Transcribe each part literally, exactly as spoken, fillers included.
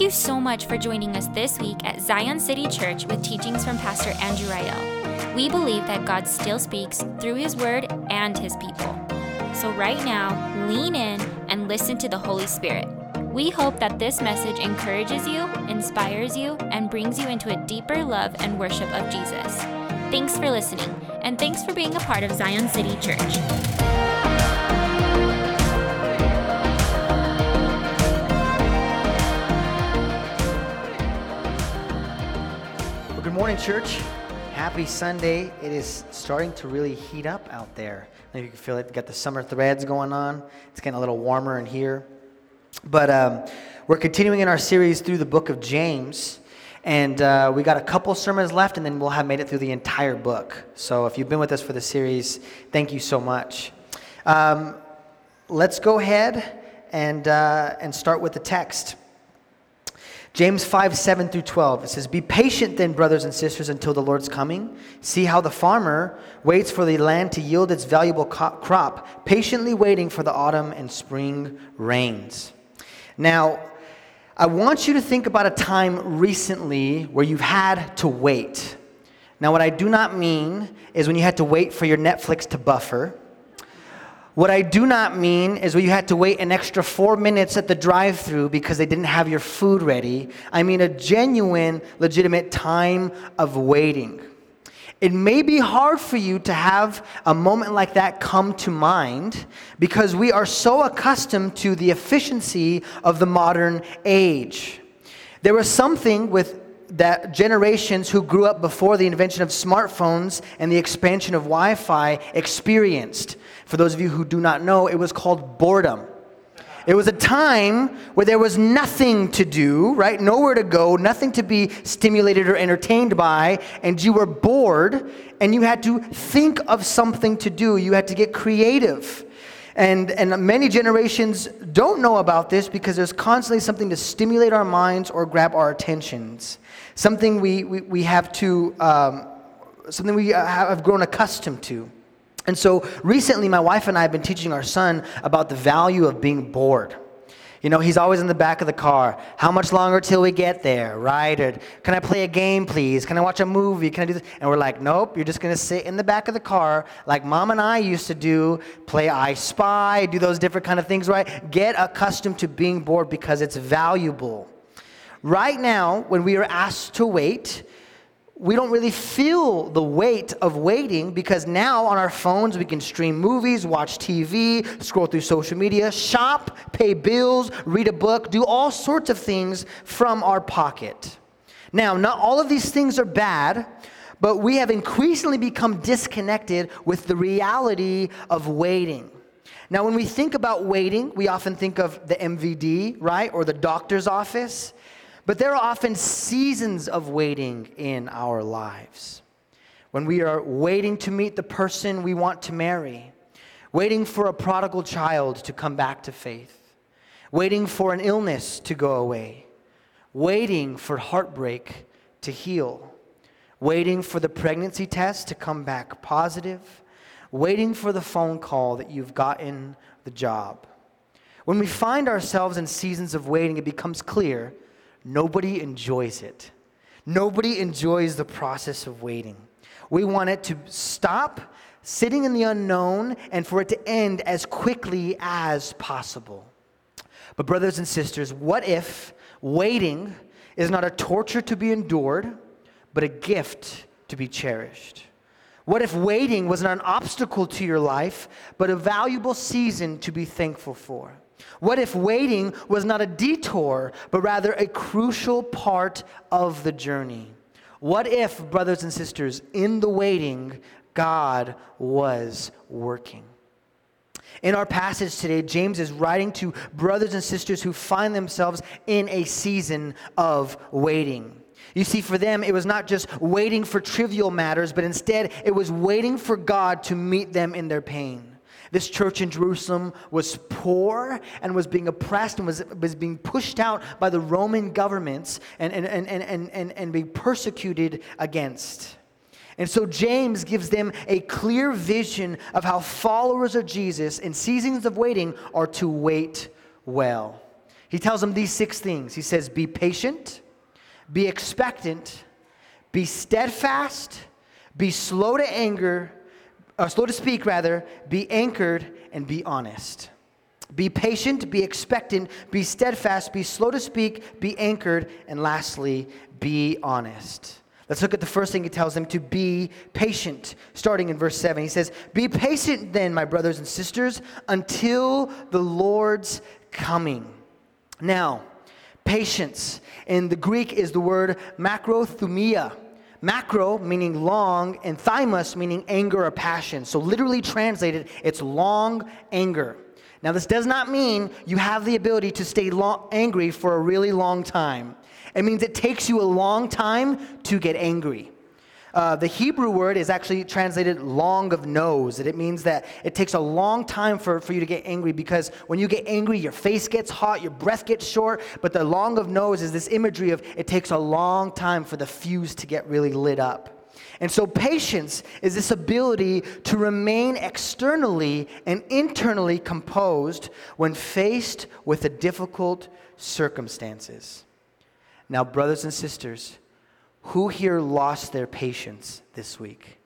Thank you so much for joining us this week at Zion City Church with teachings from Pastor Andrew Rael. We believe that God still speaks through His Word and His people. So right now, lean in and listen to the Holy Spirit. We hope that this message encourages you, inspires you, and brings you into a deeper love and worship of Jesus. Thanks for listening, and thanks for being a part of Zion City Church. Good morning, church. Happy Sunday. It is starting to really heat up out there. I think you can feel it. We've got the summer threads going on. It's getting a little warmer in here. But um, we're continuing in our series through the book of James. And uh, we got a couple sermons left, and then we'll have made it through the entire book. So if you've been with us for the series, thank you so much. Um, let's go ahead and uh, and start with the text. James five, seven through twelve, it says, "Be patient then, brothers and sisters, until the Lord's coming. See how the farmer waits for the land to yield its valuable co- crop, patiently waiting for the autumn and spring rains." Now, I want you to think about a time recently where you've had to wait. Now, what I do not mean is when you had to wait for your Netflix to buffer. What I do not mean is when you had to wait an extra four minutes at the drive-thru because they didn't have your food ready. I mean a genuine, legitimate time of waiting. It may be hard for you to have a moment like that come to mind because we are so accustomed to the efficiency of the modern age. There was something with that generations who grew up before the invention of smartphones and the expansion of Wi-Fi experienced. For those of you who do not know, it was called boredom. It was a time where there was nothing to do, right? Nowhere to go, nothing to be stimulated or entertained by, and you were bored, and you had to think of something to do. You had to get creative. And and many generations don't know about this because there's constantly something to stimulate our minds or grab our attentions. Something we, we, we have to, um, something we have grown accustomed to. And so recently my wife and I have been teaching our son about the value of being bored. You know, he's always in the back of the car. How much longer till we get there, right? Or, can I play a game, please? Can I watch a movie? Can I do this? And we're like, nope, you're just going to sit in the back of the car like Mom and I used to do, play I Spy, do those different kind of things, right? Get accustomed to being bored because it's valuable. Right now, when we are asked to wait, we don't really feel the weight of waiting because now on our phones we can stream movies, watch T V, scroll through social media, shop, pay bills, read a book, do all sorts of things from our pocket. Now, not all of these things are bad, but we have increasingly become disconnected with the reality of waiting. Now, when we think about waiting, we often think of the M V D, right, or the doctor's office. But there are often seasons of waiting in our lives. When we are waiting to meet the person we want to marry, waiting for a prodigal child to come back to faith, waiting for an illness to go away, waiting for heartbreak to heal, waiting for the pregnancy test to come back positive, waiting for the phone call that you've gotten the job. When we find ourselves in seasons of waiting, it becomes clear nobody enjoys it. Nobody enjoys the process of waiting. We want it to stop sitting in the unknown and for it to end as quickly as possible. But brothers and sisters, what if waiting is not a torture to be endured, but a gift to be cherished? What if waiting was not an obstacle to your life, but a valuable season to be thankful for? What if waiting was not a detour, but rather a crucial part of the journey? What if, brothers and sisters, in the waiting, God was working? In our passage today, James is writing to brothers and sisters who find themselves in a season of waiting. You see, for them, it was not just waiting for trivial matters, but instead, it was waiting for God to meet them in their pain. This church in Jerusalem was poor and was being oppressed and was, was being pushed out by the Roman governments and, and, and, and, and, and being persecuted against. And so James gives them a clear vision of how followers of Jesus in seasons of waiting are to wait well. He tells them these six things. He says, be patient, be expectant, be steadfast, be slow to anger, or slow to speak rather, be anchored, and be honest. Be patient, be expectant, be steadfast, be slow to speak, be anchored, and lastly, be honest. Let's look at the first thing he tells them, to be patient, starting in verse seven. He says, be patient then, my brothers and sisters, until the Lord's coming. Now, patience in the Greek is the word macrothumia. Macro meaning long, and thymos meaning anger or passion. So literally translated, it's long anger. Now, this does not mean you have the ability to stay long, angry for a really long time. It means it takes you a long time to get angry. Uh, the Hebrew word is actually translated long of nose. And it means that it takes a long time for, for you to get angry, because when you get angry, your face gets hot, your breath gets short. But the long of nose is this imagery of it takes a long time for the fuse to get really lit up. And so patience is this ability to remain externally and internally composed when faced with the difficult circumstances. Now, brothers and sisters, who here lost their patience this week?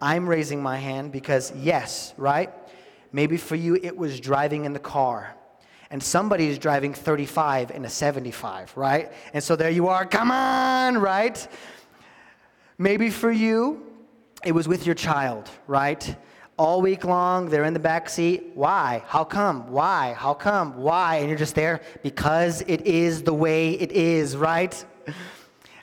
I'm raising my hand because yes, right? Maybe for you it was driving in the car. And somebody is driving thirty-five in a seventy-five, right? And so there you are, come on, right? Maybe for you, it was with your child, right? All week long, they're in the back seat. Why? How come? Why? How come? Why? And you're just there because it is the way it is, right?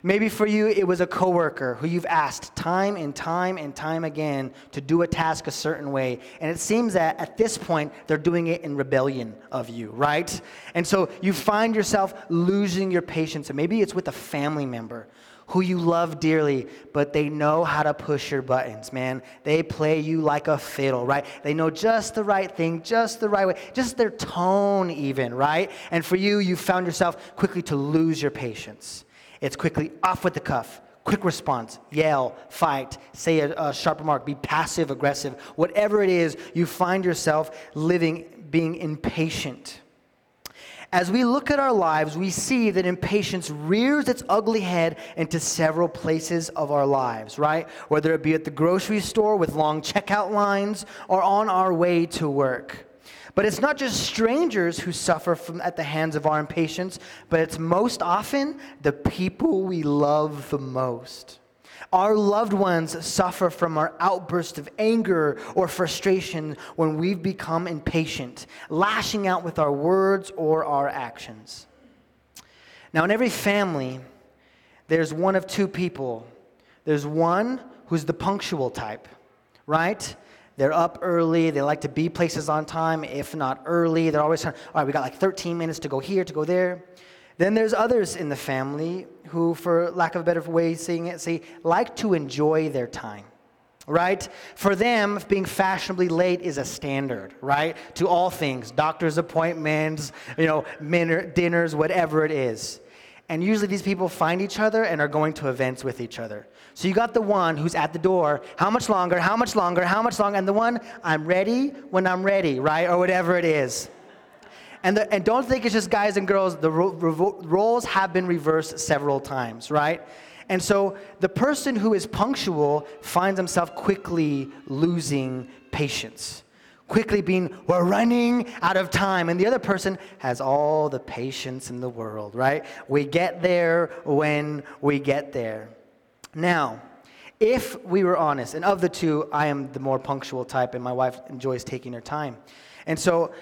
Maybe for you, it was a coworker who you've asked time and time and time again to do a task a certain way. And it seems that at this point, they're doing it in rebellion of you, right? And so you find yourself losing your patience. And maybe it's with a family member who you love dearly, but they know how to push your buttons, man. They play you like a fiddle, right? They know just the right thing, just the right way, just their tone even, right? And for you, you found yourself quickly to lose your patience. It's quickly off with the cuff, quick response, yell, fight, say a, a sharp remark, be passive aggressive. Whatever it is, you find yourself living, being impatient. As we look at our lives, we see that impatience rears its ugly head into several places of our lives, right? Whether it be at the grocery store with long checkout lines or on our way to work. But it's not just strangers who suffer from, at the hands of our impatience, but it's most often the people we love the most. Our loved ones suffer from our outburst of anger or frustration when we've become impatient, lashing out with our words or our actions. Now, in every family, there's one of two people. There's one who's the punctual type, right? They're up early. They like to be places on time, if not early. They're always trying, all right, we got like thirteen minutes to go here, to go there. Then there's others in the family who, for lack of a better way of saying it, say, like to enjoy their time, right? For them, being fashionably late is a standard, right? To all things, doctor's appointments, you know, dinner, dinners, whatever it is. And usually these people find each other and are going to events with each other. So you got the one who's at the door, how much longer, how much longer, how much longer, and the one, I'm ready when I'm ready, right? Or whatever it is. And, the, and don't think it's just guys and girls. The ro- ro- roles have been reversed several times, right? And so the person who is punctual finds himself quickly losing patience, quickly being, we're running out of time. And the other person has all the patience in the world, right? We get there when we get there. Now, if we were honest, and of the two, I am the more punctual type, and my wife enjoys taking her time. And so,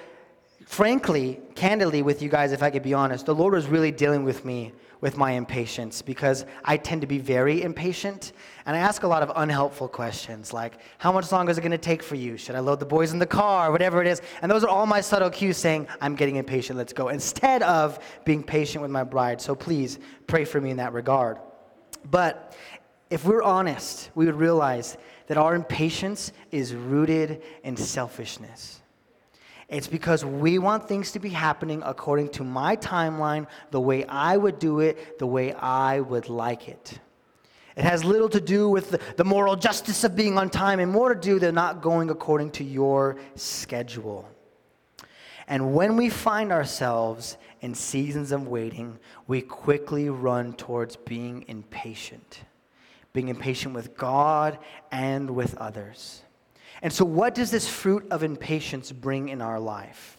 frankly, candidly with you guys, if I could be honest, the Lord was really dealing with me with my impatience, because I tend to be very impatient, and I ask a lot of unhelpful questions, like, how much longer is it going to take for you? Should I load the boys in the car? Whatever it is. And those are all my subtle cues saying, I'm getting impatient, let's go, instead of being patient with my bride. So please pray for me in that regard. But if we're honest, we would realize that our impatience is rooted in selfishness. It's because we want things to be happening according to my timeline, the way I would do it, the way I would like it. It has little to do with the moral justice of being on time, and more to do than not going according to your schedule. And when we find ourselves in seasons of waiting, we quickly run towards being impatient. Being impatient with God and with others. And so what does this fruit of impatience bring in our life?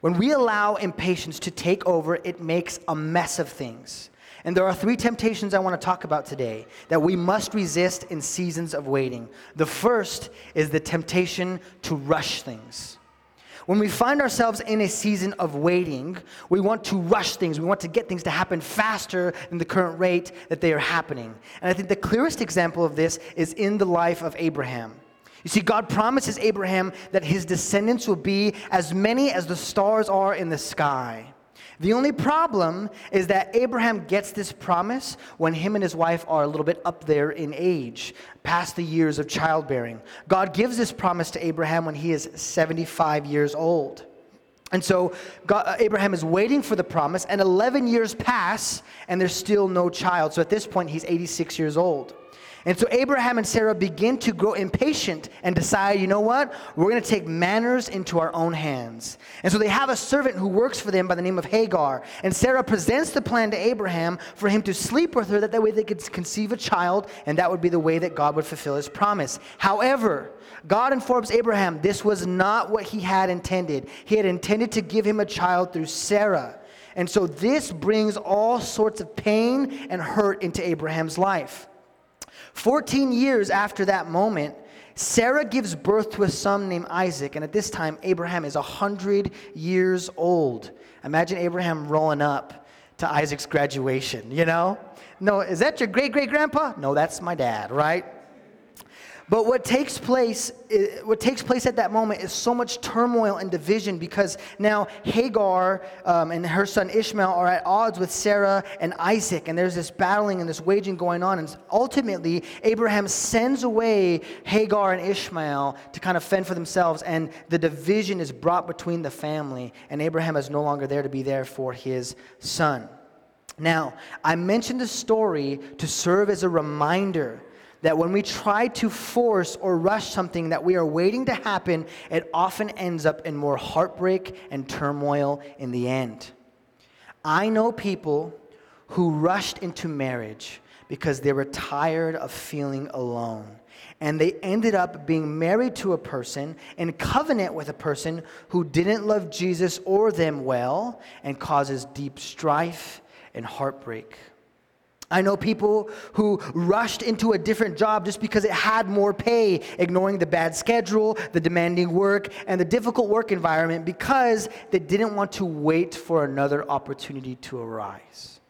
When we allow impatience to take over, it makes a mess of things. And there are three temptations I want to talk about today that we must resist in seasons of waiting. The first is the temptation to rush things. When we find ourselves in a season of waiting, we want to rush things. We want to get things to happen faster than the current rate that they are happening. And I think the clearest example of this is in the life of Abraham. You see, God promises Abraham that his descendants will be as many as the stars are in the sky. The only problem is that Abraham gets this promise when him and his wife are a little bit up there in age, past the years of childbearing. God gives this promise to Abraham when he is seventy-five years old. And so God, Abraham is waiting for the promise, and eleven years pass, and there's still no child. So at this point, he's eighty-six years old. And so Abraham and Sarah begin to grow impatient and decide, you know what? We're going to take matters into our own hands. And so they have a servant who works for them by the name of Hagar. And Sarah presents the plan to Abraham for him to sleep with her, that that way they could conceive a child, and that would be the way that God would fulfill his promise. However, God informs Abraham this was not what he had intended. He had intended to give him a child through Sarah. And so this brings all sorts of pain and hurt into Abraham's life. fourteen years after that moment, Sarah gives birth to a son named Isaac, and at this time, Abraham is one hundred years old. Imagine Abraham rolling up to Isaac's graduation, you know? No, is that your great-great-grandpa? No, that's my dad, right? But what takes place, what takes place at that moment is so much turmoil and division, because now Hagar um, and her son Ishmael are at odds with Sarah and Isaac, and there's this battling and this waging going on, and ultimately Abraham sends away Hagar and Ishmael to kind of fend for themselves, and the division is brought between the family, and Abraham is no longer there to be there for his son. Now, I mentioned the story to serve as a reminder that when we try to force or rush something that we are waiting to happen, it often ends up in more heartbreak and turmoil in the end. I know people who rushed into marriage because they were tired of feeling alone. And they ended up being married to a person, in covenant with a person who didn't love Jesus or them well, and causes deep strife and heartbreak. I know people who rushed into a different job just because it had more pay, ignoring the bad schedule, the demanding work, and the difficult work environment because they didn't want to wait for another opportunity to arise.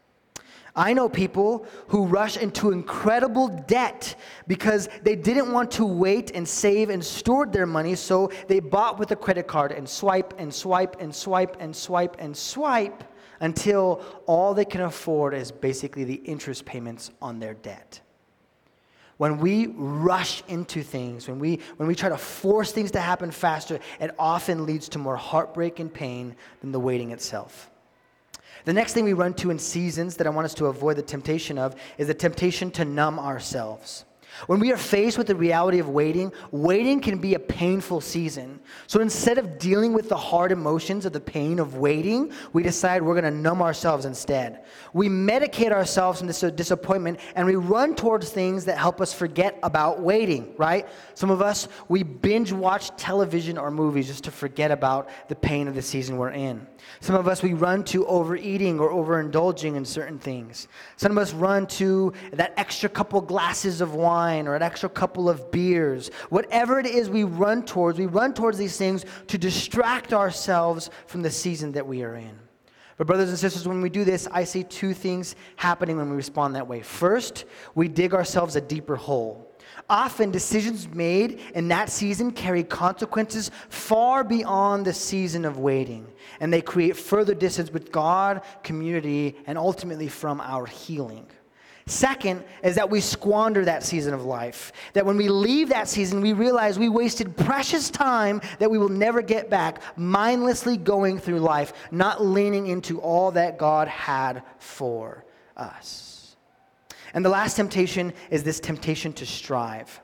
I know people who rush into incredible debt because they didn't want to wait and save and stored their money, so they bought with a credit card and swipe and swipe and swipe and swipe and swipe, until all they can afford is basically the interest payments on their debt. When we rush into things, when we when we try to force things to happen faster, it often leads to more heartbreak and pain than the waiting itself. The next thing we run to in seasons that I want us to avoid the temptation of is the temptation to numb ourselves. When we are faced with the reality of waiting, waiting can be a painful season. So instead of dealing with the hard emotions of the pain of waiting, we decide we're going to numb ourselves instead. We medicate ourselves from this disappointment, and we run towards things that help us forget about waiting, right? Some of us, we binge watch television or movies just to forget about the pain of the season we're in. Some of us, we run to overeating or overindulging in certain things. Some of us run to that extra couple glasses of wine or an extra couple of beers. Whatever it is we run towards, we run towards these things to distract ourselves from the season that we are in. But brothers and sisters, when we do this, I see two things happening when we respond that way. First, we dig ourselves a deeper hole. Often decisions made in that season carry consequences far beyond the season of waiting, and they create further distance with God, community, and ultimately from our healing. Second is that we squander that season of life. That when we leave that season, we realize we wasted precious time that we will never get back, mindlessly going through life, not leaning into all that God had for us. And the last temptation is this temptation to strive.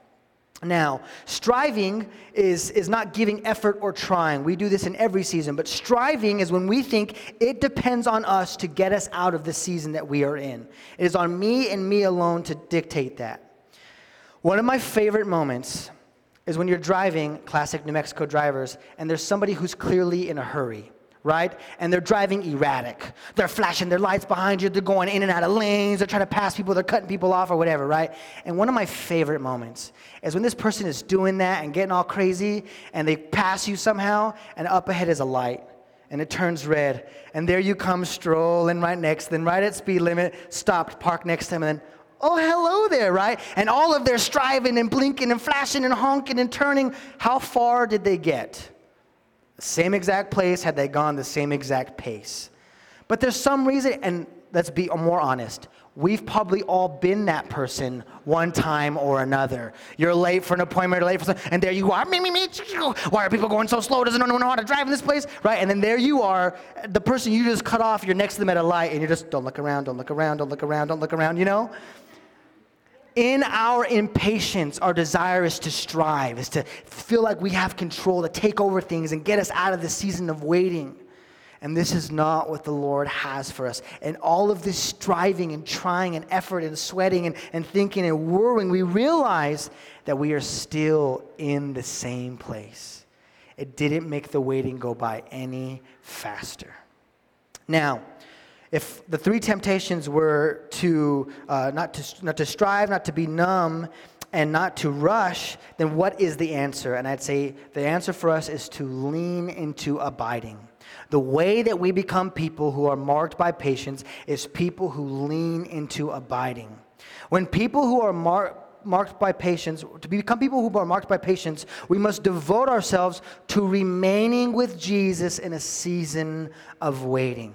Now, striving is, is not giving effort or trying. We do this in every season. But striving is when we think it depends on us to get us out of the season that we are in. It is on me and me alone to dictate that. One of my favorite moments is when you're driving, classic New Mexico drivers, and there's somebody who's clearly in a hurry, right? And they're driving erratic. They're flashing their lights behind you. They're going in and out of lanes. They're trying to pass people. They're cutting people off or whatever, right? And one of my favorite moments is when this person is doing that and getting all crazy, and they pass you somehow, and up ahead is a light, and it turns red. And there you come strolling right next, then right at speed limit, stopped, parked next to them, and then, oh, hello there, right? And all of their striving and blinking and flashing and honking and turning, how far did they get? Same exact place had they gone the same exact pace. But there's some reason, and let's be more honest, we've probably all been that person one time or another. You're late for an appointment, you're late for something, and there you are, me, me, me, why are people going so slow? Doesn't anyone know how to drive in this place? Right, and then there you are, the person you just cut off, you're next to them at a light, and you're just, don't look around, don't look around, don't look around, don't look around, you know? In our impatience, our desire is to strive, is to feel like we have control, to take over things and get us out of the season of waiting. And this is not what the Lord has for us. And all of this striving and trying and effort and sweating and, and thinking and worrying, we realize that we are still in the same place. It didn't make the waiting go by any faster. Now, if the three temptations were to uh, not to not to strive, not to be numb, and not to rush, then what is the answer? And I'd say the answer for us is to lean into abiding. The way that we become people who are marked by patience is people who lean into abiding. When people who are marked marked by patience, to become people who are marked by patience, we must devote ourselves to remaining with Jesus in a season of waiting.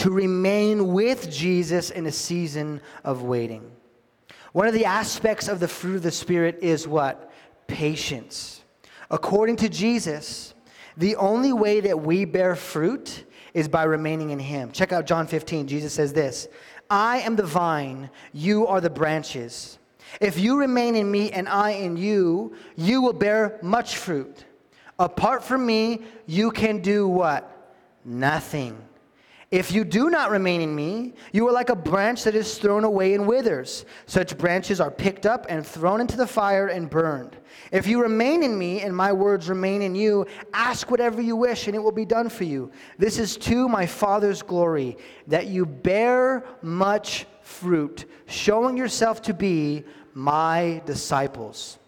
To remain with Jesus in a season of waiting. One of the aspects of the fruit of the Spirit is what? Patience. According to Jesus, the only way that we bear fruit is by remaining in Him. Check out John fifteen. Jesus says this, I am the vine, you are the branches. If you remain in me and I in you, you will bear much fruit. Apart from me, you can do what? Nothing. If you do not remain in me, you are like a branch that is thrown away and withers. Such branches are picked up and thrown into the fire and burned. If you remain in me and my words remain in you, ask whatever you wish and it will be done for you. This is to my Father's glory, that you bear much fruit, showing yourself to be my disciples.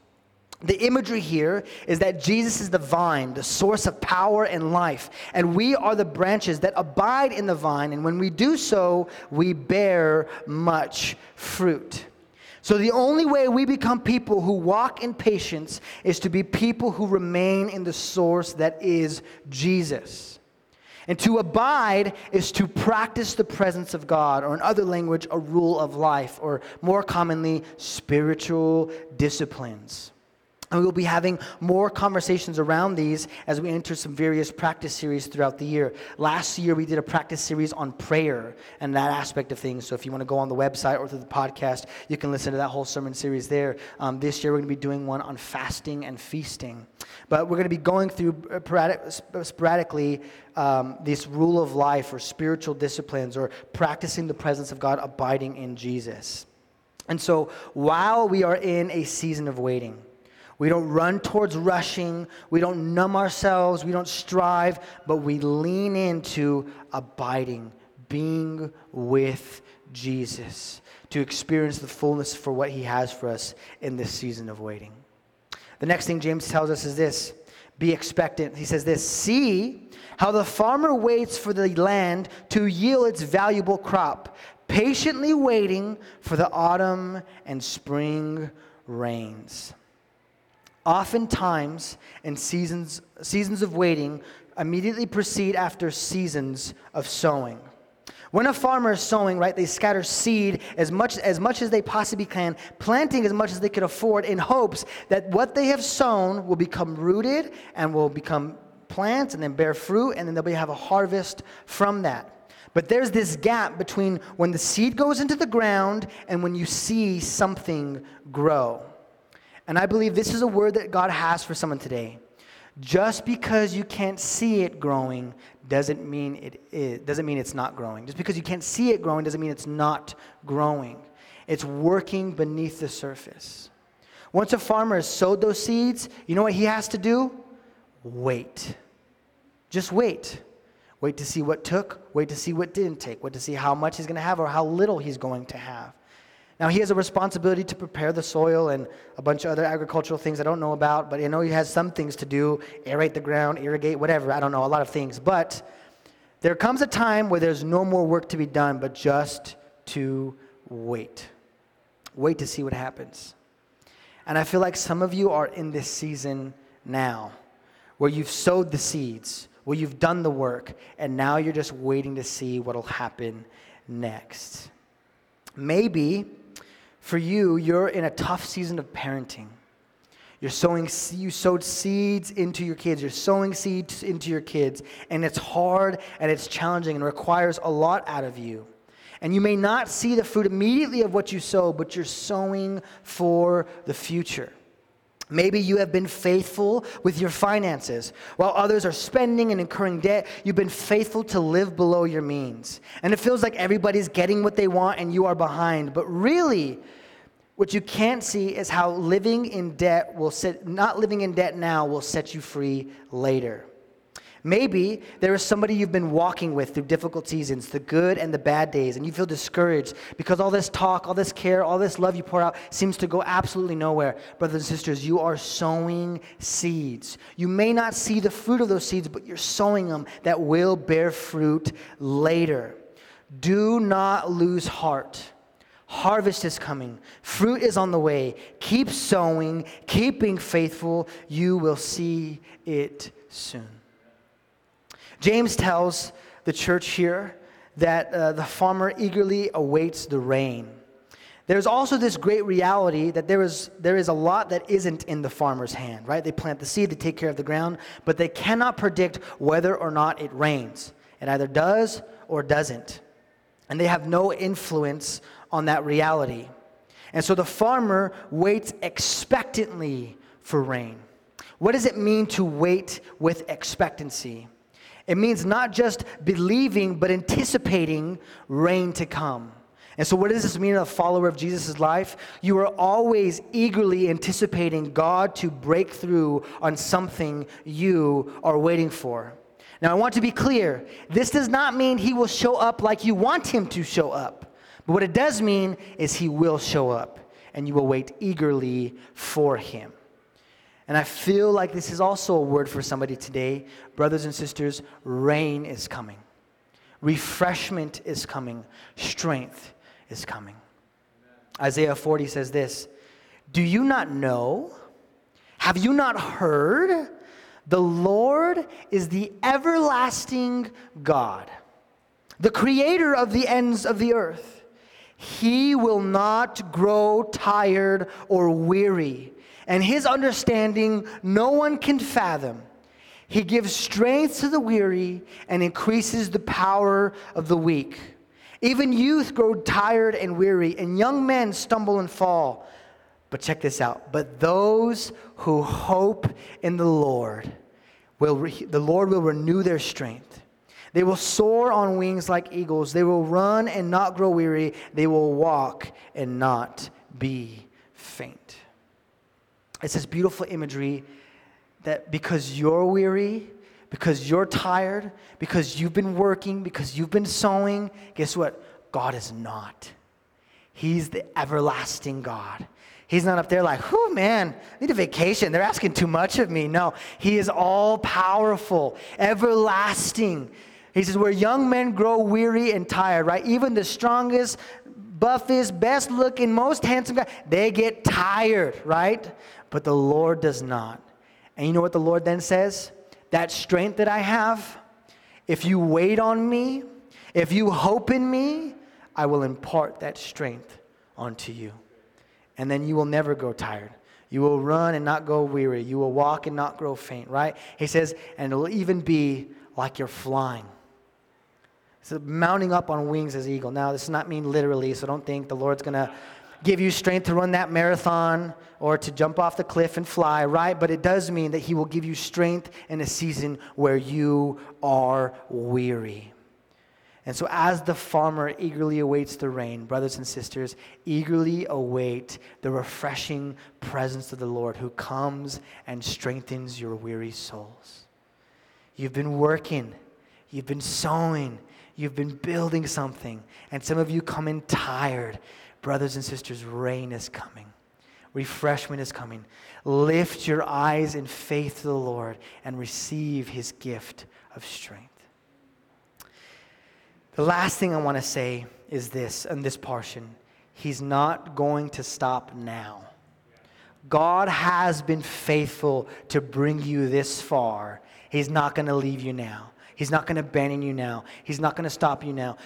The imagery here is that Jesus is the vine, the source of power and life, and we are the branches that abide in the vine, and when we do so, we bear much fruit. So the only way we become people who walk in patience is to be people who remain in the source that is Jesus. And to abide is to practice the presence of God, or in other language, a rule of life, or more commonly, spiritual disciplines. And we will be having more conversations around these as we enter some various practice series throughout the year. Last year, we did a practice series on prayer and that aspect of things. So if you want to go on the website or through the podcast, you can listen to that whole sermon series there. Um, this year, we're going to be doing one on fasting and feasting. But we're going to be going through sporadically um, this rule of life or spiritual disciplines or practicing the presence of God, abiding in Jesus. And so while we are in a season of waiting, we don't run towards rushing, we don't numb ourselves, we don't strive, but we lean into abiding, being with Jesus to experience the fullness for what He has for us in this season of waiting. The next thing James tells us is this, be expectant. He says this, see how the farmer waits for the land to yield its valuable crop, patiently waiting for the autumn and spring rains. Oftentimes, in seasons, seasons of waiting immediately precede after seasons of sowing. When a farmer is sowing, right, they scatter seed as much, as much as they possibly can, planting as much as they can afford in hopes that what they have sown will become rooted and will become plants and then bear fruit, and then they'll have a harvest from that. But there's this gap between when the seed goes into the ground and when you see something grow. And I believe this is a word that God has for someone today. Just because you can't see it growing doesn't mean it is, doesn't mean it's not growing. Just because you can't see it growing doesn't mean it's not growing. It's working beneath the surface. Once a farmer has sowed those seeds, you know what he has to do? Wait. Just wait. Wait to see what took, wait to see what didn't take, wait to see how much he's going to have or how little he's going to have. Now, he has a responsibility to prepare the soil and a bunch of other agricultural things I don't know about, but I know he has some things to do, aerate the ground, irrigate, whatever, I don't know, a lot of things. But there comes a time where there's no more work to be done but just to wait. Wait to see what happens. And I feel like some of you are in this season now where you've sowed the seeds, where you've done the work, and now you're just waiting to see what'll happen next. Maybe for you, you're in a tough season of parenting. You're sowing, you sowed seeds into your kids. You're sowing seeds into your kids, and it's hard and it's challenging and requires a lot out of you. And you may not see the fruit immediately of what you sow, but you're sowing for the future. Maybe you have been faithful with your finances. While others are spending and incurring debt, you've been faithful to live below your means. And it feels like everybody's getting what they want and you are behind. But really, what you can't see is how living in debt will set, not living in debt now will set you free later. Maybe there is somebody you've been walking with through difficult seasons, the good and the bad days, and you feel discouraged because all this talk, all this care, all this love you pour out seems to go absolutely nowhere. Brothers and sisters, you are sowing seeds. You may not see the fruit of those seeds, but you're sowing them that will bear fruit later. Do not lose heart. Harvest is coming. Fruit is on the way. Keep sowing. Keep being faithful. You will see it soon. James tells the church here that uh, the farmer eagerly awaits the rain. There's also this great reality that there is there is a lot that isn't in the farmer's hand, right? They plant the seed, they take care of the ground, but they cannot predict whether or not it rains. It either does or doesn't. And they have no influence on that reality. And so the farmer waits expectantly for rain. What does it mean to wait with expectancy? It means not just believing, but anticipating rain to come. And so what does this mean in a follower of Jesus' life? You are always eagerly anticipating God to break through on something you are waiting for. Now, I want to be clear. This does not mean he will show up like you want him to show up. But what it does mean is he will show up, and you will wait eagerly for him. And I feel like this is also a word for somebody today. Brothers and sisters, rain is coming. Refreshment is coming. Strength is coming. Amen. Isaiah forty says this, "Do you not know? Have you not heard? The Lord is the everlasting God, the creator of the ends of the earth. He will not grow tired or weary. And his understanding no one can fathom. He gives strength to the weary and increases the power of the weak. Even youth grow tired and weary, and young men stumble and fall." But check this out. But those who hope in the Lord, will re- the Lord will renew their strength. They will soar on wings like eagles. They will run and not grow weary. They will walk and not be faint. It's this beautiful imagery that because you're weary, because you're tired, because you've been working, because you've been sowing, guess what? God is not. He's the everlasting God. He's not up there like, "Whew, man, I need a vacation. They're asking too much of me." No, he is all-powerful, everlasting. He says, where young men grow weary and tired, right? Even the strongest, buffest, best-looking, most handsome guy, they get tired, right? But the Lord does not. And you know what the Lord then says? That strength that I have, if you wait on me, if you hope in me, I will impart that strength onto you. And then you will never grow tired. You will run and not go weary. You will walk and not grow faint, right? He says, and it'll even be like you're flying. So mounting up on wings as eagle. Now, this does not mean literally, so don't think the Lord's going to give you strength to run that marathon or to jump off the cliff and fly, right? But it does mean that he will give you strength in a season where you are weary. And so as the farmer eagerly awaits the rain, brothers and sisters, eagerly await the refreshing presence of the Lord who comes and strengthens your weary souls. You've been working, you've been sowing, you've been building something, and some of you come in tired. Brothers and sisters, rain is coming. Refreshment is coming. Lift your eyes in faith to the Lord and receive his gift of strength. The last thing I want to say is this, in this portion, he's not going to stop now. God has been faithful to bring you this far. He's not going to leave you now. He's not going to abandon you now. He's not going to stop you now.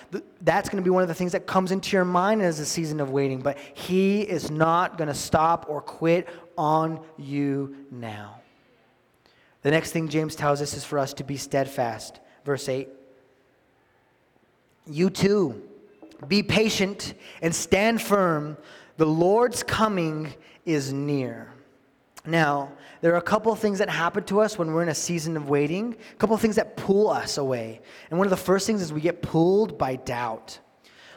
That's going to be one of the things that comes into your mind as a season of waiting, but he is not going to stop or quit on you now. The next thing James tells us is for us to be steadfast. Verse eight. You too, be patient and stand firm. The Lord's coming is near. Now, there are a couple things that happen to us when we're in a season of waiting, a couple things that pull us away. And one of the first things is we get pulled by doubt.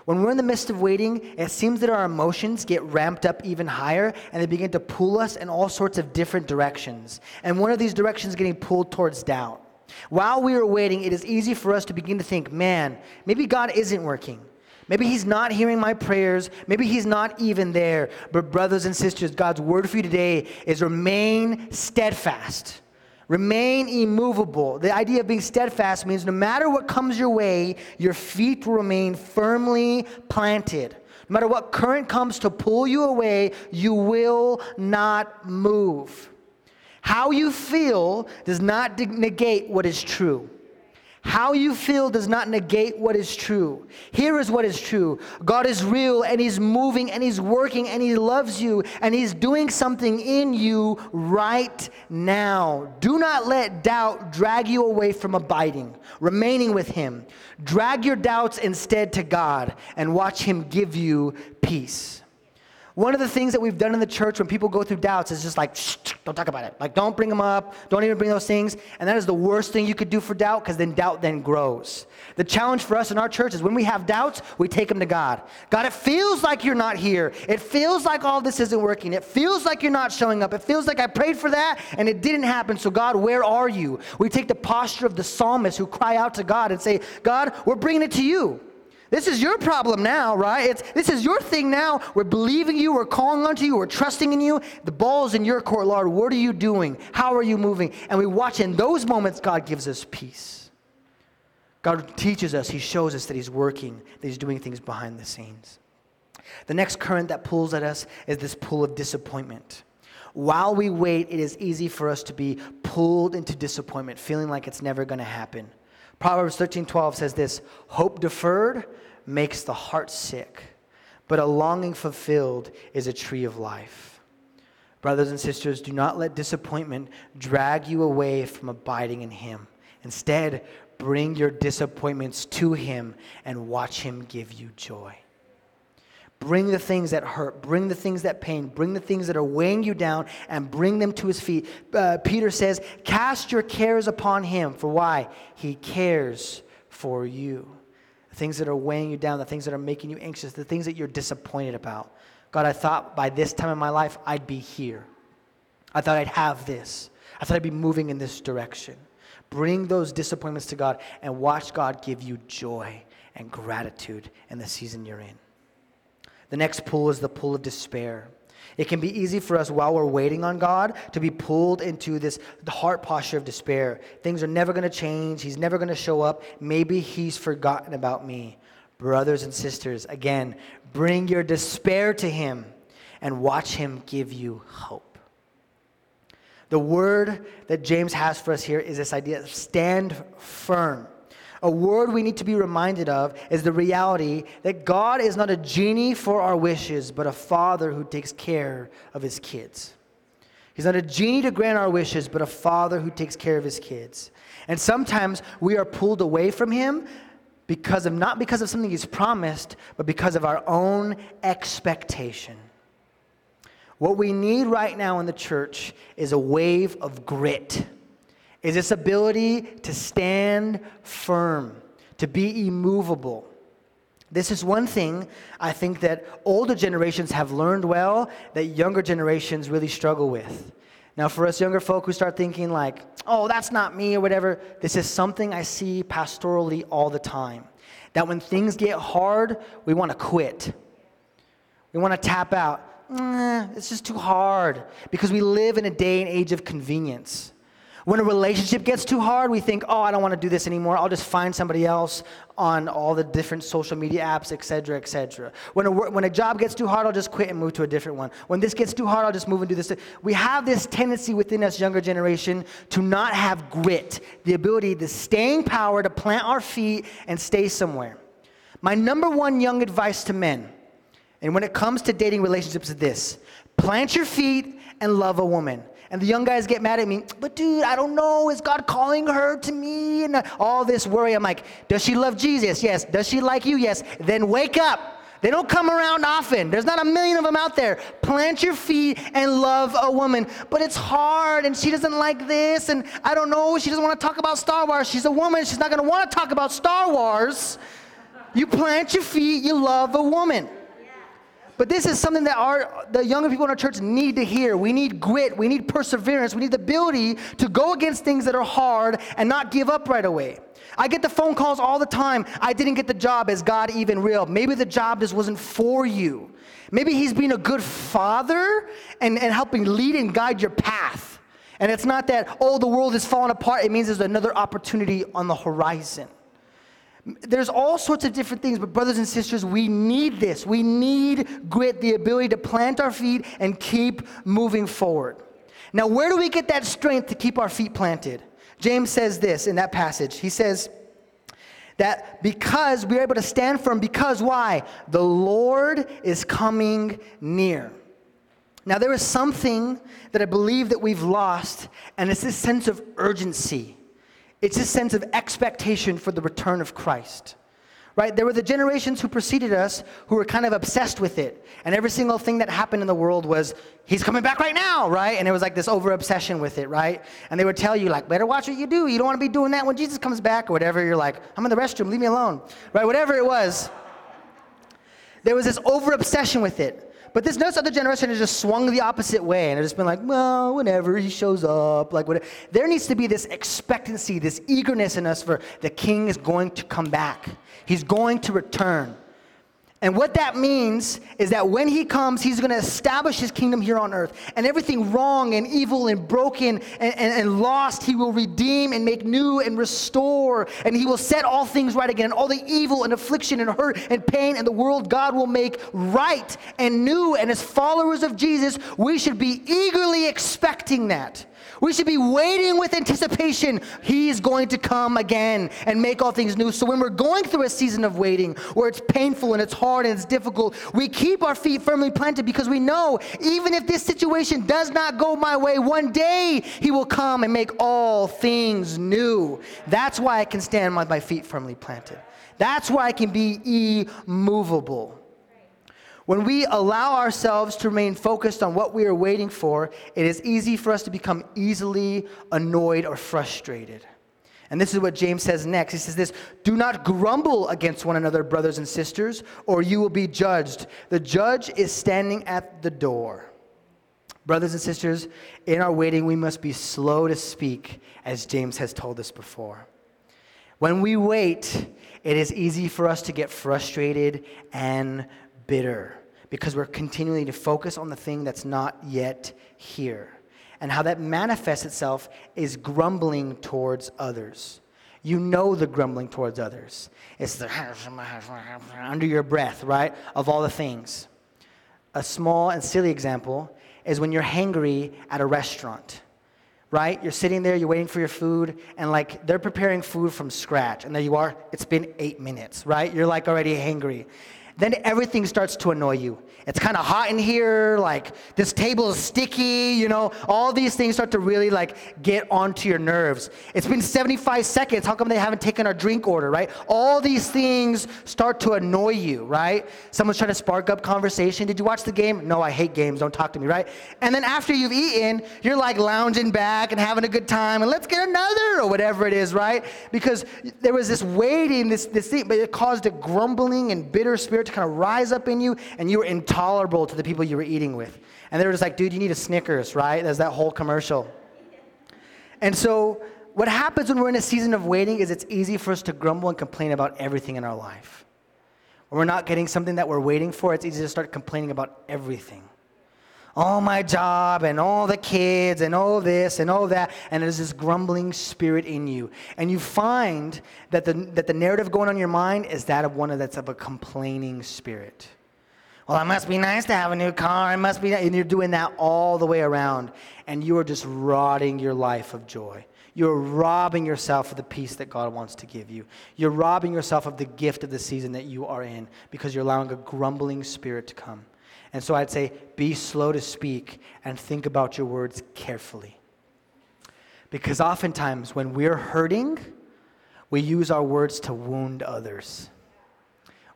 When we're in the midst of waiting, it seems that our emotions get ramped up even higher, and they begin to pull us in all sorts of different directions. And one of these directions is getting pulled towards doubt. While we are waiting, it is easy for us to begin to think, man, maybe God isn't working. Maybe he's not hearing my prayers. Maybe he's not even there. But brothers and sisters, God's word for you today is remain steadfast. Remain immovable. The idea of being steadfast means no matter what comes your way, your feet will remain firmly planted. No matter what current comes to pull you away, you will not move. How you feel does not negate what is true. How you feel does not negate what is true. Here is what is true. God is real, and he's moving, and he's working, and he loves you, and he's doing something in you right now. Do not let doubt drag you away from abiding, remaining with him. Drag your doubts instead to God, and watch him give you peace. One of the things that we've done in the church when people go through doubts is just like, shh, don't talk about it. Like, don't bring them up. Don't even bring those things. And that is the worst thing you could do for doubt, because then doubt then grows. The challenge for us in our church is when we have doubts, we take them to God. God, it feels like you're not here. It feels like all this isn't working. It feels like you're not showing up. It feels like I prayed for that and it didn't happen. So God, where are you? We take the posture of the psalmist who cry out to God and say, God, we're bringing it to you. This is your problem now, right? It's, this is your thing now. We're believing you. We're calling unto you. We're trusting in you. The ball's in your court, Lord. What are you doing? How are you moving? And we watch in those moments, God gives us peace. God teaches us. He shows us that he's working, that he's doing things behind the scenes. The next current that pulls at us is this pull of disappointment. While we wait, it is easy for us to be pulled into disappointment, feeling like it's never going to happen. Proverbs thirteen twelve says this, hope deferred makes the heart sick, but a longing fulfilled is a tree of life. Brothers and sisters, do not let disappointment drag you away from abiding in him. Instead, bring your disappointments to him and watch him give you joy. Bring the things that hurt, bring the things that pain, bring the things that are weighing you down, and bring them to his feet. Uh, Peter says, cast your cares upon him. For why? He cares for you. The things that are weighing you down, the things that are making you anxious, the things that you're disappointed about. God, I thought by this time in my life, I'd be here. I thought I'd have this. I thought I'd be moving in this direction. Bring those disappointments to God and watch God give you joy and gratitude in the season you're in. The next pull is the pull of despair. It can be easy for us while we're waiting on God to be pulled into this heart posture of despair. Things are never going to change. He's never going to show up. Maybe he's forgotten about me. Brothers and sisters, again, bring your despair to him and watch him give you hope. The word that James has for us here is this idea of stand firm. A word we need to be reminded of is the reality that God is not a genie for our wishes, but a father who takes care of his kids. He's not a genie to grant our wishes, but a father who takes care of his kids. And sometimes we are pulled away from him because of, not because of something he's promised, but because of our own expectation. What we need right now in the church is a wave of grit, is this ability to stand firm, to be immovable. This is one thing I think that older generations have learned well that younger generations really struggle with. Now, for us younger folk who start thinking like, oh, that's not me or whatever, this is something I see pastorally all the time. That when things get hard, we want to quit. We want to tap out. Nah, it's just too hard, because we live in a day and age of convenience. When a relationship gets too hard, we think, oh, I don't want to do this anymore. I'll just find somebody else on all the different social media apps, et cetera, et cetera. When a, when a job gets too hard, I'll just quit and move to a different one. When this gets too hard, I'll just move and do this. We have this tendency within us, younger generation, to not have grit, the ability, the staying power to plant our feet and stay somewhere. My number one young advice to men, and when it comes to dating relationships, is this: plant your feet and love a woman. And the young guys get mad at me, but dude, I don't know, is God calling her to me? And all this worry. I'm like, does she love Jesus? Yes. Does she like you? Yes. Then wake up. They don't come around often. There's not a million of them out there. Plant your feet and love a woman. But it's hard, and she doesn't like this, and I don't know, she doesn't want to talk about Star Wars. She's a woman, she's not going to want to talk about Star Wars. You plant your feet, you love a woman. But this is something that our the younger people in our church need to hear. We need grit. We need perseverance. We need the ability to go against things that are hard and not give up right away. I get the phone calls all the time. I didn't get the job. Is God even real? Maybe the job just wasn't for you. Maybe he's being a good father and, and helping lead and guide your path. And it's not that, oh, the world is falling apart. It means there's another opportunity on the horizon. There's all sorts of different things, but brothers and sisters, we need this. We need grit, the ability to plant our feet and keep moving forward. Now, where do we get that strength to keep our feet planted? James says this in that passage. He says that because we're able to stand firm, because why? The Lord is coming near. Now, there is something that I believe that we've lost, and it's this sense of urgency. It's this sense of expectation for the return of Christ, right? There were the generations who preceded us who were kind of obsessed with it. And every single thing that happened in the world was, he's coming back right now, right? And it was like this over-obsession with it, right? And they would tell you, like, better watch what you do. You don't want to be doing that when Jesus comes back or whatever. You're like, I'm in the restroom. Leave me alone, right? Whatever it was. There was this over-obsession with it. But this next other generation has just swung the opposite way, and has just been like, well, whenever he shows up, like whatever. There needs to be this expectancy, this eagerness in us for the king is going to come back. He's going to return. And what that means is that when he comes, he's going to establish his kingdom here on earth. And everything wrong and evil and broken and, and, and lost, he will redeem and make new and restore. And he will set all things right again. All the evil and affliction and hurt and pain and the world, God will make right and new. And as followers of Jesus, we should be eagerly expecting that. We should be waiting with anticipation. He is going to come again and make all things new. So when we're going through a season of waiting where it's painful and it's hard and it's difficult, we keep our feet firmly planted because we know even if this situation does not go my way, one day he will come and make all things new. That's why I can stand with my feet firmly planted. That's why I can be immovable. When we allow ourselves to remain focused on what we are waiting for, it is easy for us to become easily annoyed or frustrated. And this is what James says next. He says this: do not grumble against one another, brothers and sisters, or you will be judged. The judge is standing at the door. Brothers and sisters, in our waiting, we must be slow to speak, as James has told us before. When we wait, it is easy for us to get frustrated and bitter, because we're continuing to focus on the thing that's not yet here. And how that manifests itself is grumbling towards others. You know the grumbling towards others. It's the under your breath, right, of all the things. A small and silly example is when you're hangry at a restaurant, right? You're sitting there, you're waiting for your food, and like they're preparing food from scratch, and there you are, it's been eight minutes, right? You're like already hangry. then everything starts to annoy you. It's kind of hot in here, like this table is sticky, you know, all these things start to really like get onto your nerves. It's been seventy-five seconds, how come they haven't taken our drink order, right? All these things start to annoy you, right? Someone's trying to spark up conversation. Did you watch the game? No, I hate games, don't talk to me, right? And then after you've eaten, you're like lounging back and having a good time and let's get another or whatever it is, right? Because there was this waiting, this, this thing, but it caused a grumbling and bitter spirit to kind of rise up in you, and you were intolerable to the people you were eating with. And they were just like, dude, you need a Snickers, right? There's that whole commercial. And so what happens when we're in a season of waiting is it's easy for us to grumble and complain about everything in our life. When we're not getting something that we're waiting for, it's easy to start complaining about everything. Oh, my job, and all the kids, and all this, and all that, and there's this grumbling spirit in you. And you find that the that the narrative going on in your mind is that of one that's of a complaining spirit. Well, it must be nice to have a new car, it must be nice, and you're doing that all the way around, and you are just rotting your life of joy. You're robbing yourself of the peace that God wants to give you. You're robbing yourself of the gift of the season that you are in because you're allowing a grumbling spirit to come. And so I'd say, be slow to speak and think about your words carefully. Because oftentimes when we're hurting, we use our words to wound others.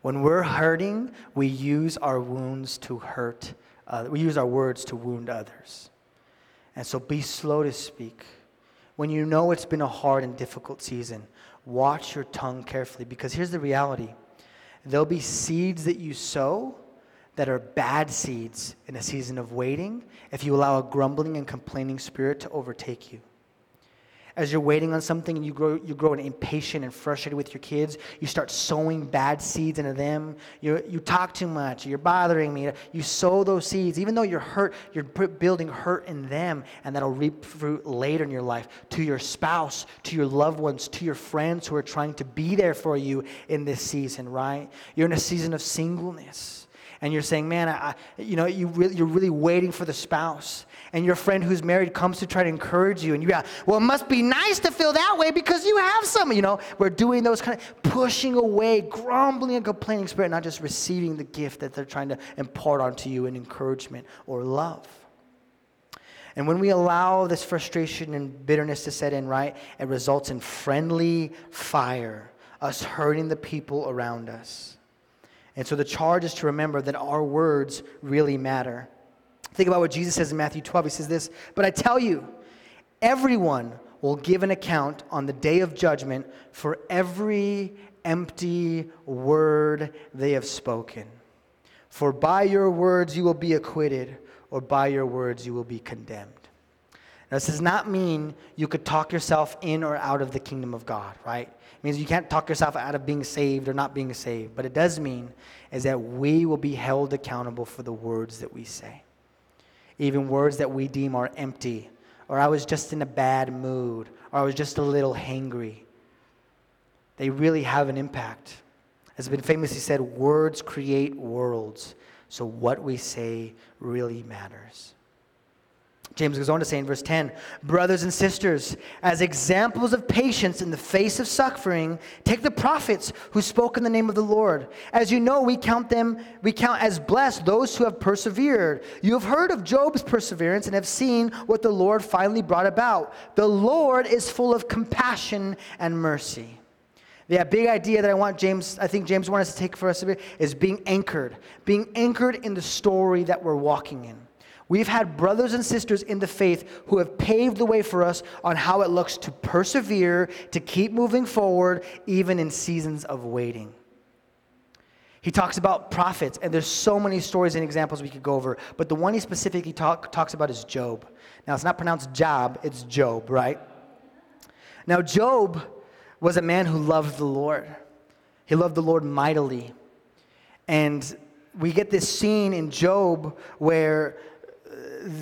When we're hurting, we use our wounds to hurt, uh, we use our words to wound others. And so be slow to speak. When you know it's been a hard and difficult season, watch your tongue carefully, because here's the reality. There'll be seeds that you sow that are bad seeds in a season of waiting if you allow a grumbling and complaining spirit to overtake you. As you're waiting on something and you grow, you grow impatient and frustrated with your kids, you start sowing bad seeds into them. You, you talk too much. You're bothering me. You sow those seeds. Even though you're hurt, you're building hurt in them, and that'll reap fruit later in your life to your spouse, to your loved ones, to your friends who are trying to be there for you in this season, right? You're in a season of singleness. And you're saying, man, I, you know, you re- you're really waiting for the spouse. And your friend who's married comes to try to encourage you. And you got, well, it must be nice to feel that way because you have some. You know, we're doing those kind of pushing away, grumbling and complaining spirit, not just receiving the gift that they're trying to impart onto you in encouragement or love. And when we allow this frustration and bitterness to set in, right, it results in friendly fire, us hurting the people around us. And so the charge is to remember that our words really matter. Think about what Jesus says in Matthew twelve. He says this, "But I tell you, everyone will give an account on the day of judgment for every empty word they have spoken. For by your words you will be acquitted, or by your words you will be condemned." Now, this does not mean you could talk yourself in or out of the kingdom of God, right? It means you can't talk yourself out of being saved or not being saved. But it does mean is that we will be held accountable for the words that we say, even words that we deem are empty, or I was just in a bad mood, or I was just a little hangry. They really have an impact. As it's been famously said, words create worlds. So what we say really matters. James goes on to say in verse ten, "Brothers and sisters, as examples of patience in the face of suffering, take the prophets who spoke in the name of the Lord. As you know, we count them, we count as blessed those who have persevered. You have heard of Job's perseverance and have seen what the Lord finally brought about. The Lord is full of compassion and mercy." The big idea that I want James, I think James wants us to take for us is being anchored, being anchored in the story that we're walking in. We've had brothers and sisters in the faith who have paved the way for us on how it looks to persevere, to keep moving forward, even in seasons of waiting. He talks about prophets, and there's so many stories and examples we could go over, but the one he specifically talk, talks about is Job. Now, it's not pronounced Job, it's Job, right? Now, Job was a man who loved the Lord. He loved the Lord mightily. And we get this scene in Job where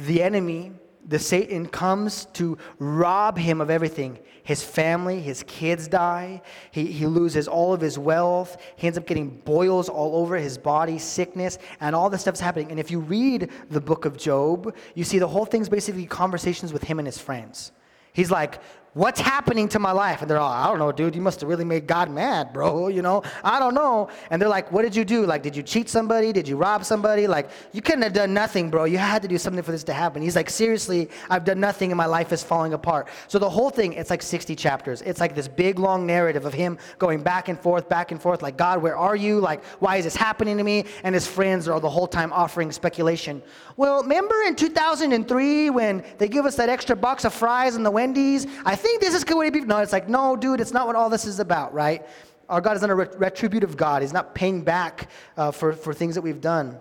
the enemy, the Satan, comes to rob him of everything. His family, his kids die. He, he loses all of his wealth. He ends up getting boils all over his body, sickness, and all this stuff's happening. And if you read the book of Job, you see the whole thing's basically conversations with him and his friends. He's like, what's happening to my life? And they're all, I don't know, dude, you must have really made God mad, bro, you know, I don't know. And they're like, what did you do? Like, did you cheat somebody? Did you rob somebody? Like, you couldn't have done nothing, bro. You had to do something for this to happen. He's like, seriously, I've done nothing and my life is falling apart. So the whole thing, it's like sixty chapters. It's like this big, long narrative of him going back and forth, back and forth, like, God, where are you? Like, why is this happening to me? And his friends are the whole time offering speculation. Well, remember in two thousand three when they give us that extra box of fries and the Wendy's? I think this is good way to be. No, it's like, no, dude, it's not what all this is about, right? Our God is not a retributive God. He's not paying back uh, for, for things that we've done.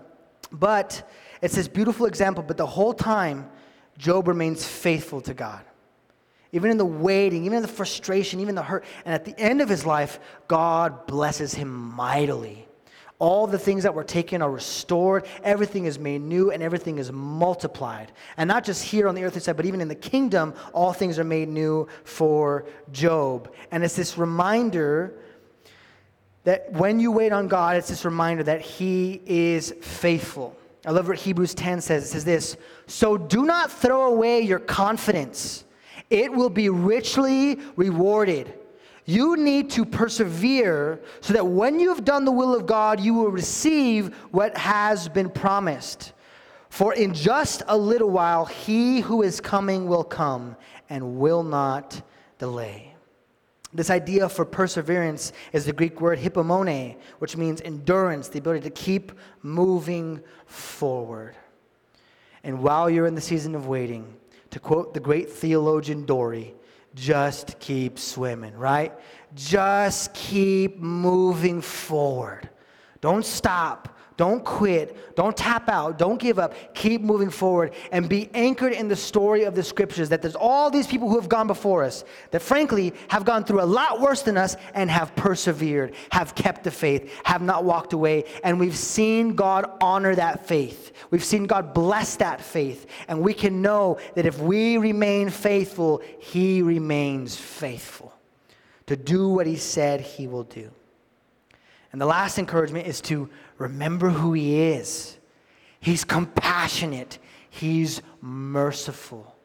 But it's this beautiful example. But the whole time, Job remains faithful to God. Even in the waiting, even in the frustration, even the hurt. And at the end of his life, God blesses him mightily. All the things that were taken are restored. Everything is made new and everything is multiplied. And not just here on the earthly side, but even in the kingdom, all things are made new for Job. And it's this reminder that when you wait on God, it's this reminder that he is faithful. I love what Hebrews ten says. It says this, so do not throw away your confidence. It will be richly rewarded. You need to persevere so that when you have done the will of God, you will receive what has been promised. For in just a little while, he who is coming will come and will not delay. This idea for perseverance is the Greek word hippomone, which means endurance, the ability to keep moving forward. And while you're in the season of waiting, to quote the great theologian Dory, just keep swimming, right? Just keep moving forward. Don't stop. Don't quit. Don't tap out. Don't give up. Keep moving forward and be anchored in the story of the scriptures that there's all these people who have gone before us that frankly have gone through a lot worse than us and have persevered, have kept the faith, have not walked away. And we've seen God honor that faith. We've seen God bless that faith. And we can know that if we remain faithful, he remains faithful to do what he said he will do. And the last encouragement is to remember who he is. He's compassionate. He's merciful.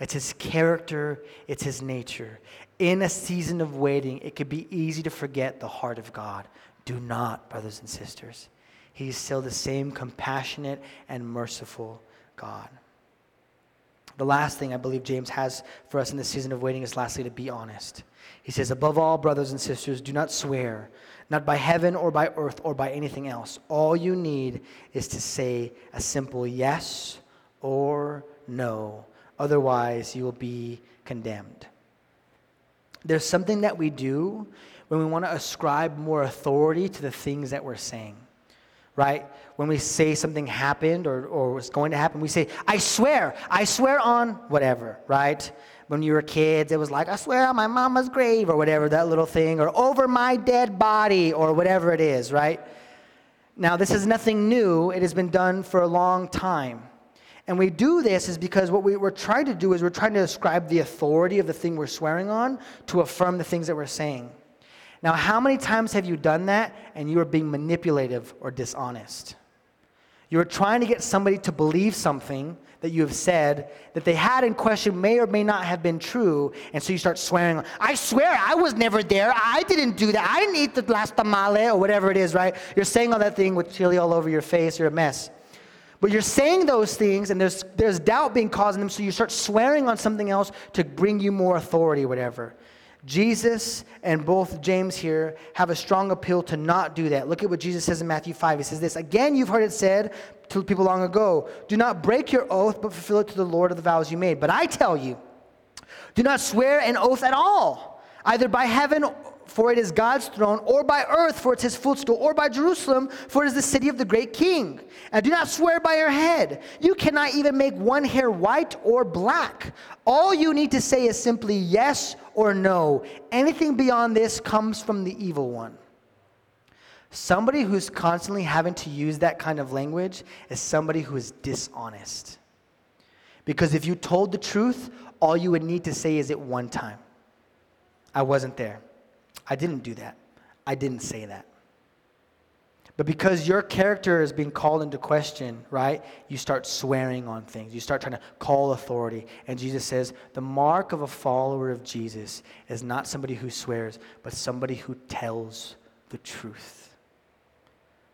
It's his character. It's his nature. In a season of waiting, it could be easy to forget the heart of God. Do not, brothers and sisters. He's still the same compassionate and merciful God. The last thing I believe James has for us in this season of waiting is lastly to be honest. He says, above all, brothers and sisters, do not swear, not by heaven or by earth or by anything else. All you need is to say a simple yes or no. Otherwise, you will be condemned. There's something that we do when we want to ascribe more authority to the things that we're saying. Right? When we say something happened or, or was going to happen, we say, I swear, I swear on whatever, right? When you were kids, it was like, I swear on my mama's grave or whatever, that little thing, or over my dead body or whatever it is, right? Now, this is nothing new. It has been done for a long time. And we do this is because what we, we're trying to do is we're trying to ascribe the authority of the thing we're swearing on to affirm the things that we're saying. Now, how many times have you done that and you are being manipulative or dishonest? You're trying to get somebody to believe something that you have said that they had in question may or may not have been true, and so you start swearing, I swear I was never there. I didn't do that. I didn't eat the last tamale or whatever it is, right? You're saying all that thing with chili all over your face. You're a mess. But you're saying those things, and there's, there's doubt being caused in them, so you start swearing on something else to bring you more authority or whatever. Jesus and both James here have a strong appeal to not do that. Look at what Jesus says in Matthew five. He says this, again, you've heard it said to people long ago, do not break your oath, but fulfill it to the Lord of the vows you made. But I tell you, do not swear an oath at all, either by heaven, for it is God's throne, or by earth, for it's his footstool, or by Jerusalem, for it is the city of the great king. And do not swear by your head. You cannot even make one hair white or black. All you need to say is simply yes or no. Anything beyond this comes from the evil one. Somebody who's constantly having to use that kind of language is somebody who is dishonest. Because if you told the truth, all you would need to say is at one time, I wasn't there. I didn't do that. I didn't say that. But because your character is being called into question, right, you start swearing on things. You start trying to call authority. And Jesus says, the mark of a follower of Jesus is not somebody who swears, but somebody who tells the truth.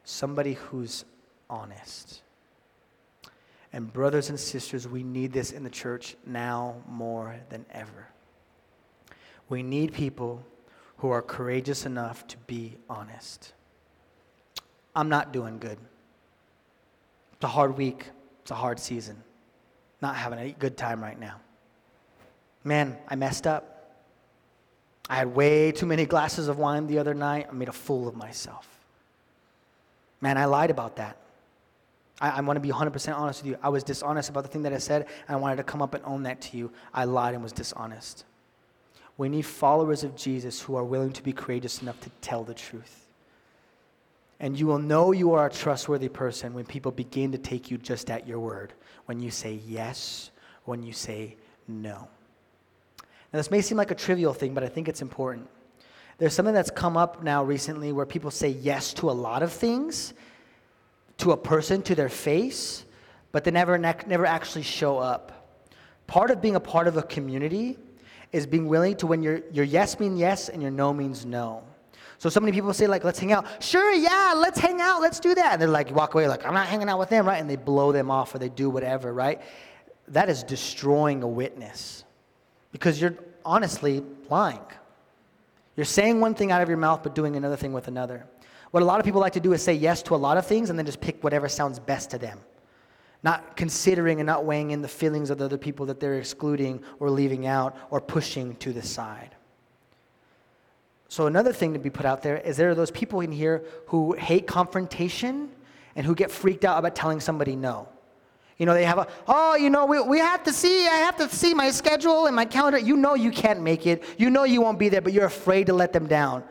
Somebody who's honest. And brothers and sisters, we need this in the church now more than ever. We need people who are courageous enough to be honest. I'm not doing good. It's a hard week. It's a hard season. Not having a good time right now. Man, I messed up. I had way too many glasses of wine the other night. I made a fool of myself. Man, I lied about that. I, I want to be one hundred percent honest with you. I was dishonest about the thing that I said, and I wanted to come up and own that to you. I lied and was dishonest. We need followers of Jesus who are willing to be courageous enough to tell the truth. And you will know you are a trustworthy person when people begin to take you just at your word, when you say yes, when you say no. Now, this may seem like a trivial thing, but I think it's important. There's something that's come up now recently where people say yes to a lot of things, to a person, to their face, but they never, never actually show up. Part of being a part of a community is being willing to, when your your yes means yes and your no means no. So, so many people say, like, let's hang out. Sure, yeah, let's hang out. Let's do that. And they're like, walk away, like, I'm not hanging out with them, right? And they blow them off or they do whatever, right? That is destroying a witness because you're honestly lying. You're saying one thing out of your mouth but doing another thing with another. What a lot of people like to do is say yes to a lot of things and then just pick whatever sounds best to them, not considering and not weighing in the feelings of the other people that they're excluding or leaving out or pushing to the side. So another thing to be put out there is there are those people in here who hate confrontation and who get freaked out about telling somebody no. You know, they have a, oh, you know, we, we have to see, I have to see my schedule and my calendar. You know you can't make it. You know you won't be there, but you're afraid to let them down.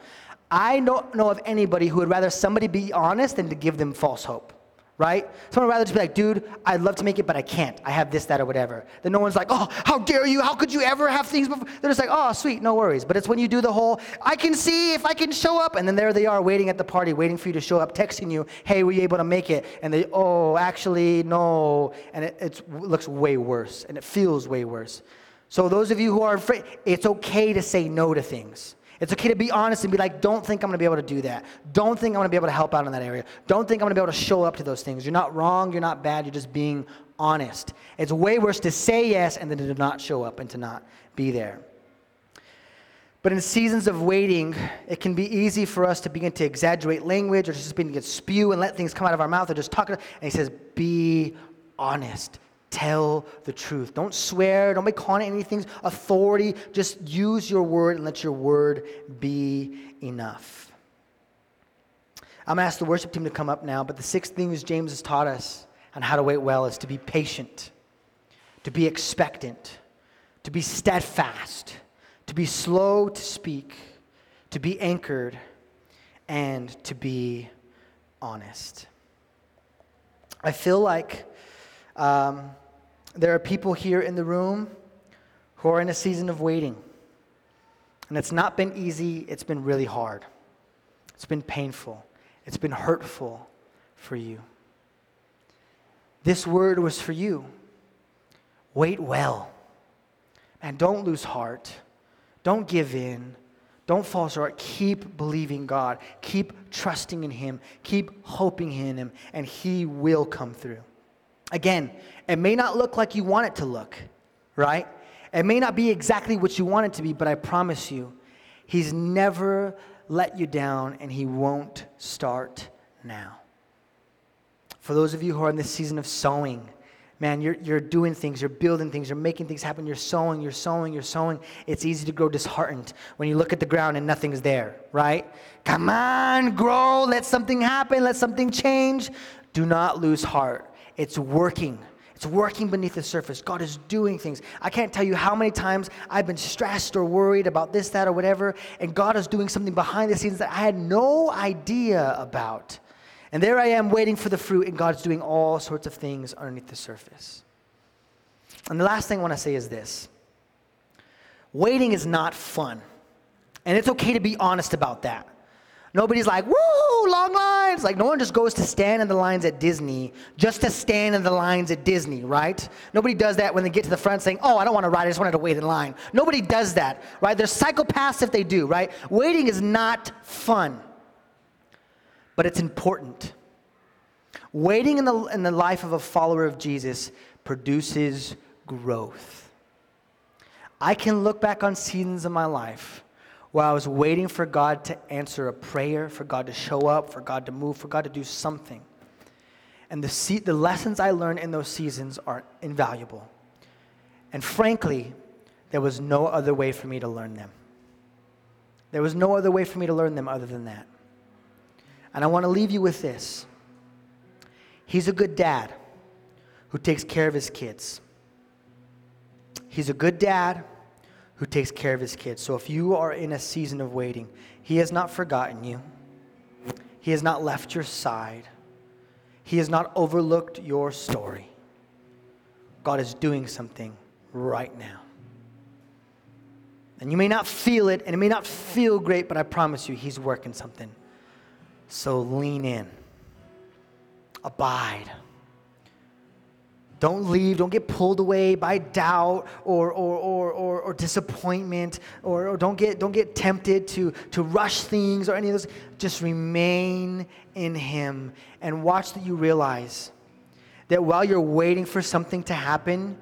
I don't know of anybody who would rather somebody be honest than to give them false hope, right? Someone would rather just be like, dude, I'd love to make it, but I can't. I have this, that, or whatever. Then no one's like, oh, how dare you? How could you ever have things before? They're just like, oh, sweet, no worries. But it's when you do the whole, I can see if I can show up. And then there they are waiting at the party, waiting for you to show up, texting you, hey, were you able to make it? And they, oh, actually, no. And it, it looks way worse, and it feels way worse. So those of you who are afraid, it's okay to say no to things. It's okay to be honest and be like, don't think I'm going to be able to do that. Don't think I'm going to be able to help out in that area. Don't think I'm going to be able to show up to those things. You're not wrong. You're not bad. You're just being honest. It's way worse to say yes and then to not show up and to not be there. But in seasons of waiting, it can be easy for us to begin to exaggerate language or just begin to spew and let things come out of our mouth or just talk. And he says, be honest. Tell the truth. Don't swear. Don't make on anything's authority. Just use your word and let your word be enough. I'm going to ask the worship team to come up now, but the sixth thing is James has taught us on how to wait well is to be patient, to be expectant, to be steadfast, to be slow to speak, to be anchored, and to be honest. I feel like Um, there are people here in the room who are in a season of waiting. And it's not been easy. It's been really hard. It's been painful. It's been hurtful for you. This word was for you. Wait well. And don't lose heart. Don't give in. Don't fall short. Keep believing God. Keep trusting in Him. Keep hoping in Him. And He will come through. Again, it may not look like you want it to look, right? It may not be exactly what you want it to be, but I promise you, He's never let you down, and He won't start now. For those of you who are in this season of sowing, man, you're, you're doing things, you're building things, you're making things happen, you're sowing, you're sowing, you're sowing. It's easy to grow disheartened when you look at the ground and nothing's there, right? Come on, grow, let something happen, let something change. Do not lose heart. It's working. It's working beneath the surface. God is doing things. I can't tell you how many times I've been stressed or worried about this, that, or whatever, and God is doing something behind the scenes that I had no idea about. And there I am waiting for the fruit, and God's doing all sorts of things underneath the surface. And the last thing I want to say is this. Waiting is not fun. And it's okay to be honest about that. Nobody's like, woo, long life. lines. Like, no one just goes to stand in the lines at Disney just to stand in the lines at Disney, right? Nobody does that when they get to the front saying, oh, I don't want to ride, I just wanted to wait in line. Nobody does that, right? They're psychopaths if they do, right? Waiting is not fun, but it's important. Waiting in the, in the life of a follower of Jesus produces growth. I can look back on seasons of my life where I was waiting for God to answer a prayer, for God to show up, for God to move, for God to do something. And the se- the lessons I learned in those seasons are invaluable. And frankly, there was no other way for me to learn them. There was no other way for me to learn them other than that. And I want to leave you with this. He's a good dad who takes care of his kids. He's a good dad who takes care of his kids. So if you are in a season of waiting, he has not forgotten you. He has not left your side. He has not overlooked your story. God is doing something right now. And you may not feel it, and it may not feel great, but I promise you, he's working something. So lean in. Abide. Don't leave. Don't get pulled away by doubt or or or or, or disappointment, or, or don't get don't get tempted to to rush things or any of those. Just remain in him and watch that you realize that while you're waiting for something to happen,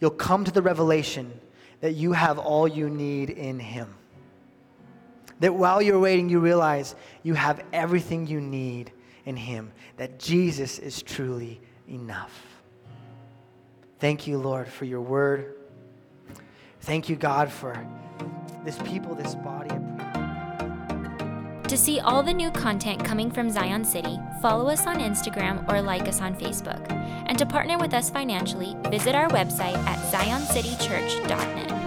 you'll come to the revelation that you have all you need in him. That while you're waiting, you realize you have everything you need in him, that Jesus is truly enough. Thank you, Lord, for your word. Thank you, God, for this people, this body. To see all the new content coming from Zion City, follow us on Instagram or like us on Facebook. And to partner with us financially, visit our website at zion city church dot net.